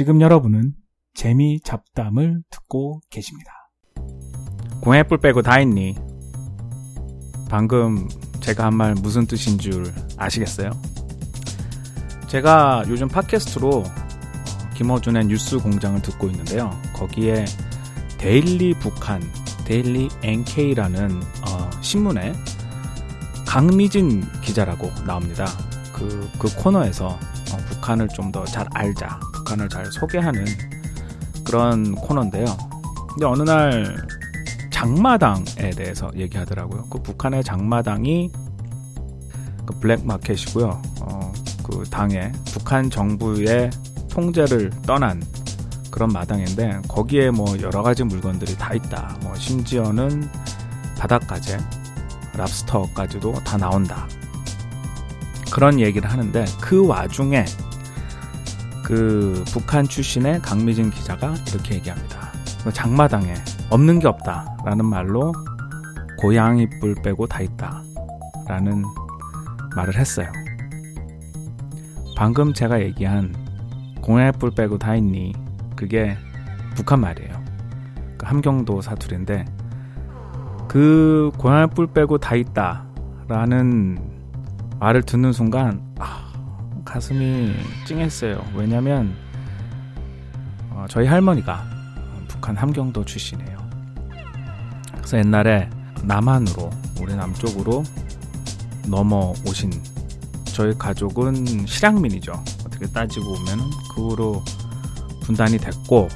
지금 여러분은 재미 잡담을 듣고 계십니다. 공예뿔 빼고 다 했니? 방금 제가 한 말 무슨 뜻인 줄 아시겠어요? 제가 요즘 팟캐스트로 김어준의 뉴스 공장을 듣고 있는데요. 거기에 데일리 북한, 데일리 NK라는 신문에 강미진 기자라고 나옵니다. 그 코너에서 북한을 좀 더 잘 알자, 북한을 잘 소개하는 그런 코너인데요. 근데 어느 날 장마당에 대해서 얘기하더라고요. 그 북한의 장마당이 그 블랙마켓이고요. 그 당에 북한 정부의 통제를 떠난 그런 마당인데 거기에 뭐 여러 가지 물건들이 다 있다. 뭐 심지어는 바닷가재, 랍스터까지도 다 나온다. 그런 얘기를 하는데 그 와중에 그 북한 출신의 강미진 기자가 이렇게 얘기합니다. 장마당에 없는 게 없다라는 말로 고양이 뿔 빼고 다 있다라는 말을 했어요. 방금 제가 얘기한 고양이 뿔 빼고 다 있니? 그게 북한 말이에요. 그 함경도 사투리인데 그 고양이 뿔 빼고 다 있다라는 말을 듣는 순간 가슴이 찡했어요. 왜냐면 저희 할머니가 북한 함경도 출신이에요. 그래서 옛날에 남한으로, 우리 남쪽으로 넘어오신, 저희 가족은 실향민이죠. 어떻게 따지고 보면 그 후로 분단이 됐고,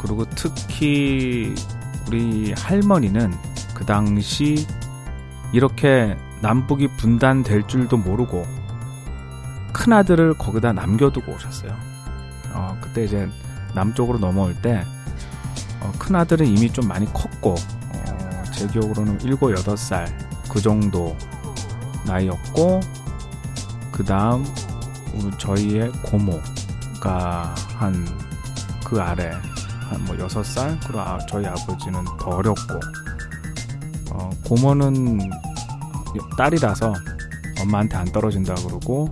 그리고 특히 우리 할머니는 그 당시 이렇게 남북이 분단될 줄도 모르고 큰아들을 거기다 남겨두고 오셨어요. 그때 이제 남쪽으로 넘어올 때 큰아들은 이미 좀 많이 컸고 제 기억으로는 7, 8살 그 정도 나이였고, 그 다음 저희의 고모가 한 그 아래 한 뭐 6살, 그리고 저희 아버지는 더 어렸고, 고모는 딸이라서 엄마한테 안 떨어진다 그러고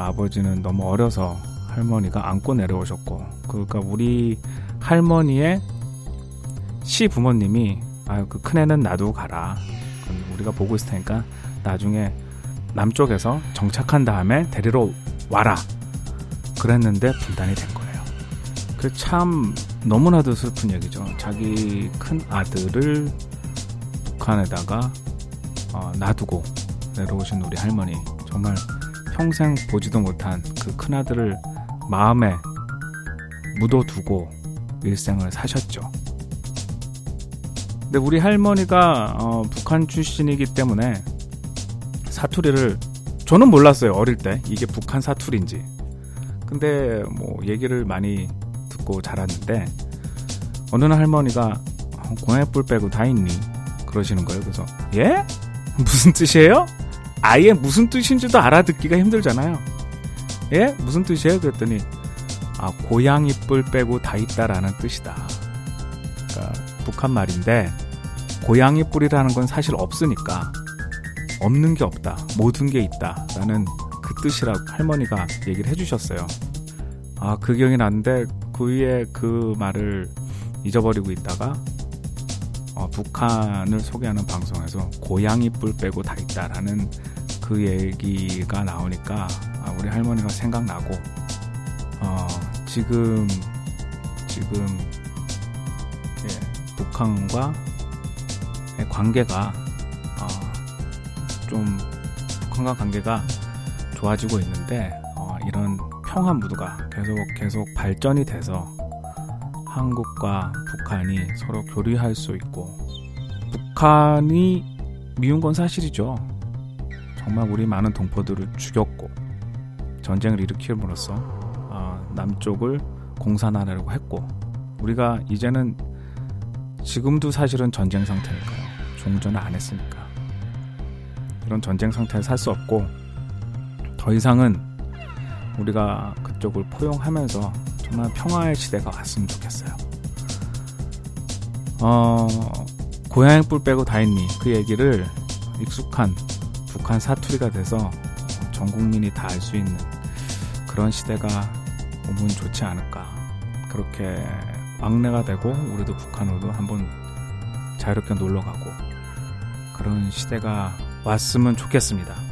아버지는 너무 어려서 할머니가 안고 내려오셨고, 그러니까 우리 할머니의 시부모님이 그 큰애는 놔두고 가라, 우리가 보고 있을 테니까 나중에 남쪽에서 정착한 다음에 데리러 와라 그랬는데 분단이 된 거예요. 그 참 너무나도 슬픈 얘기죠. 자기 큰 아들을 북한에다가 놔두고 내려오신 우리 할머니, 정말 평생 보지도 못한 그 큰아들을 마음에 묻어두고 일생을 사셨죠. 근데 우리 할머니가 북한 출신이기 때문에 사투리를, 저는 몰랐어요 어릴 때 이게 북한 사투리인지. 근데 뭐 얘기를 많이 듣고 자랐는데 어느 날 할머니가 고양이 뿔 빼고 다 있니? 그러시는 거예요. 그래서 예? 무슨 뜻이에요? 아예 무슨 뜻인지도 알아듣기가 힘들잖아요. 예? 무슨 뜻이에요? 그랬더니 고양이 뿔 빼고 다 있다라는 뜻이다. 그러니까 북한 말인데 고양이 뿔이라는 건 사실 없으니까 없는 게 없다, 모든 게 있다라는 그 뜻이라고 할머니가 얘기를 해주셨어요. 그 기억이 나는데 그 위에 그 말을 잊어버리고 있다가 북한을 소개하는 방송에서 고양이 뿔 빼고 다 있다라는 그 얘기가 나오니까 우리 할머니가 생각나고, 지금 예, 북한과 관계가 북한과 관계가 좋아지고 있는데 이런 평화 무드가 계속 발전이 돼서 한국과 북한이 서로 교류할 수 있고, 북한이 미운 건 사실이죠. 정말 우리 많은 동포들을 죽였고 전쟁을 일으킴으로써 남쪽을 공산하려고 했고, 우리가 이제는 지금도 사실은 전쟁 상태니까요. 종전을 안 했으니까 이런 전쟁 상태에 살 수 없고, 더 이상은 우리가 그쪽을 포용하면서 정말 평화의 시대가 왔으면 좋겠어요. 고양이 뿔 빼고 다 있니? 그 얘기를 익숙한 북한 사투리가 돼서 전 국민이 다 알 수 있는 그런 시대가 오면 좋지 않을까. 그렇게 왕래가 되고 우리도 북한으로도 한번 자유롭게 놀러가고 그런 시대가 왔으면 좋겠습니다.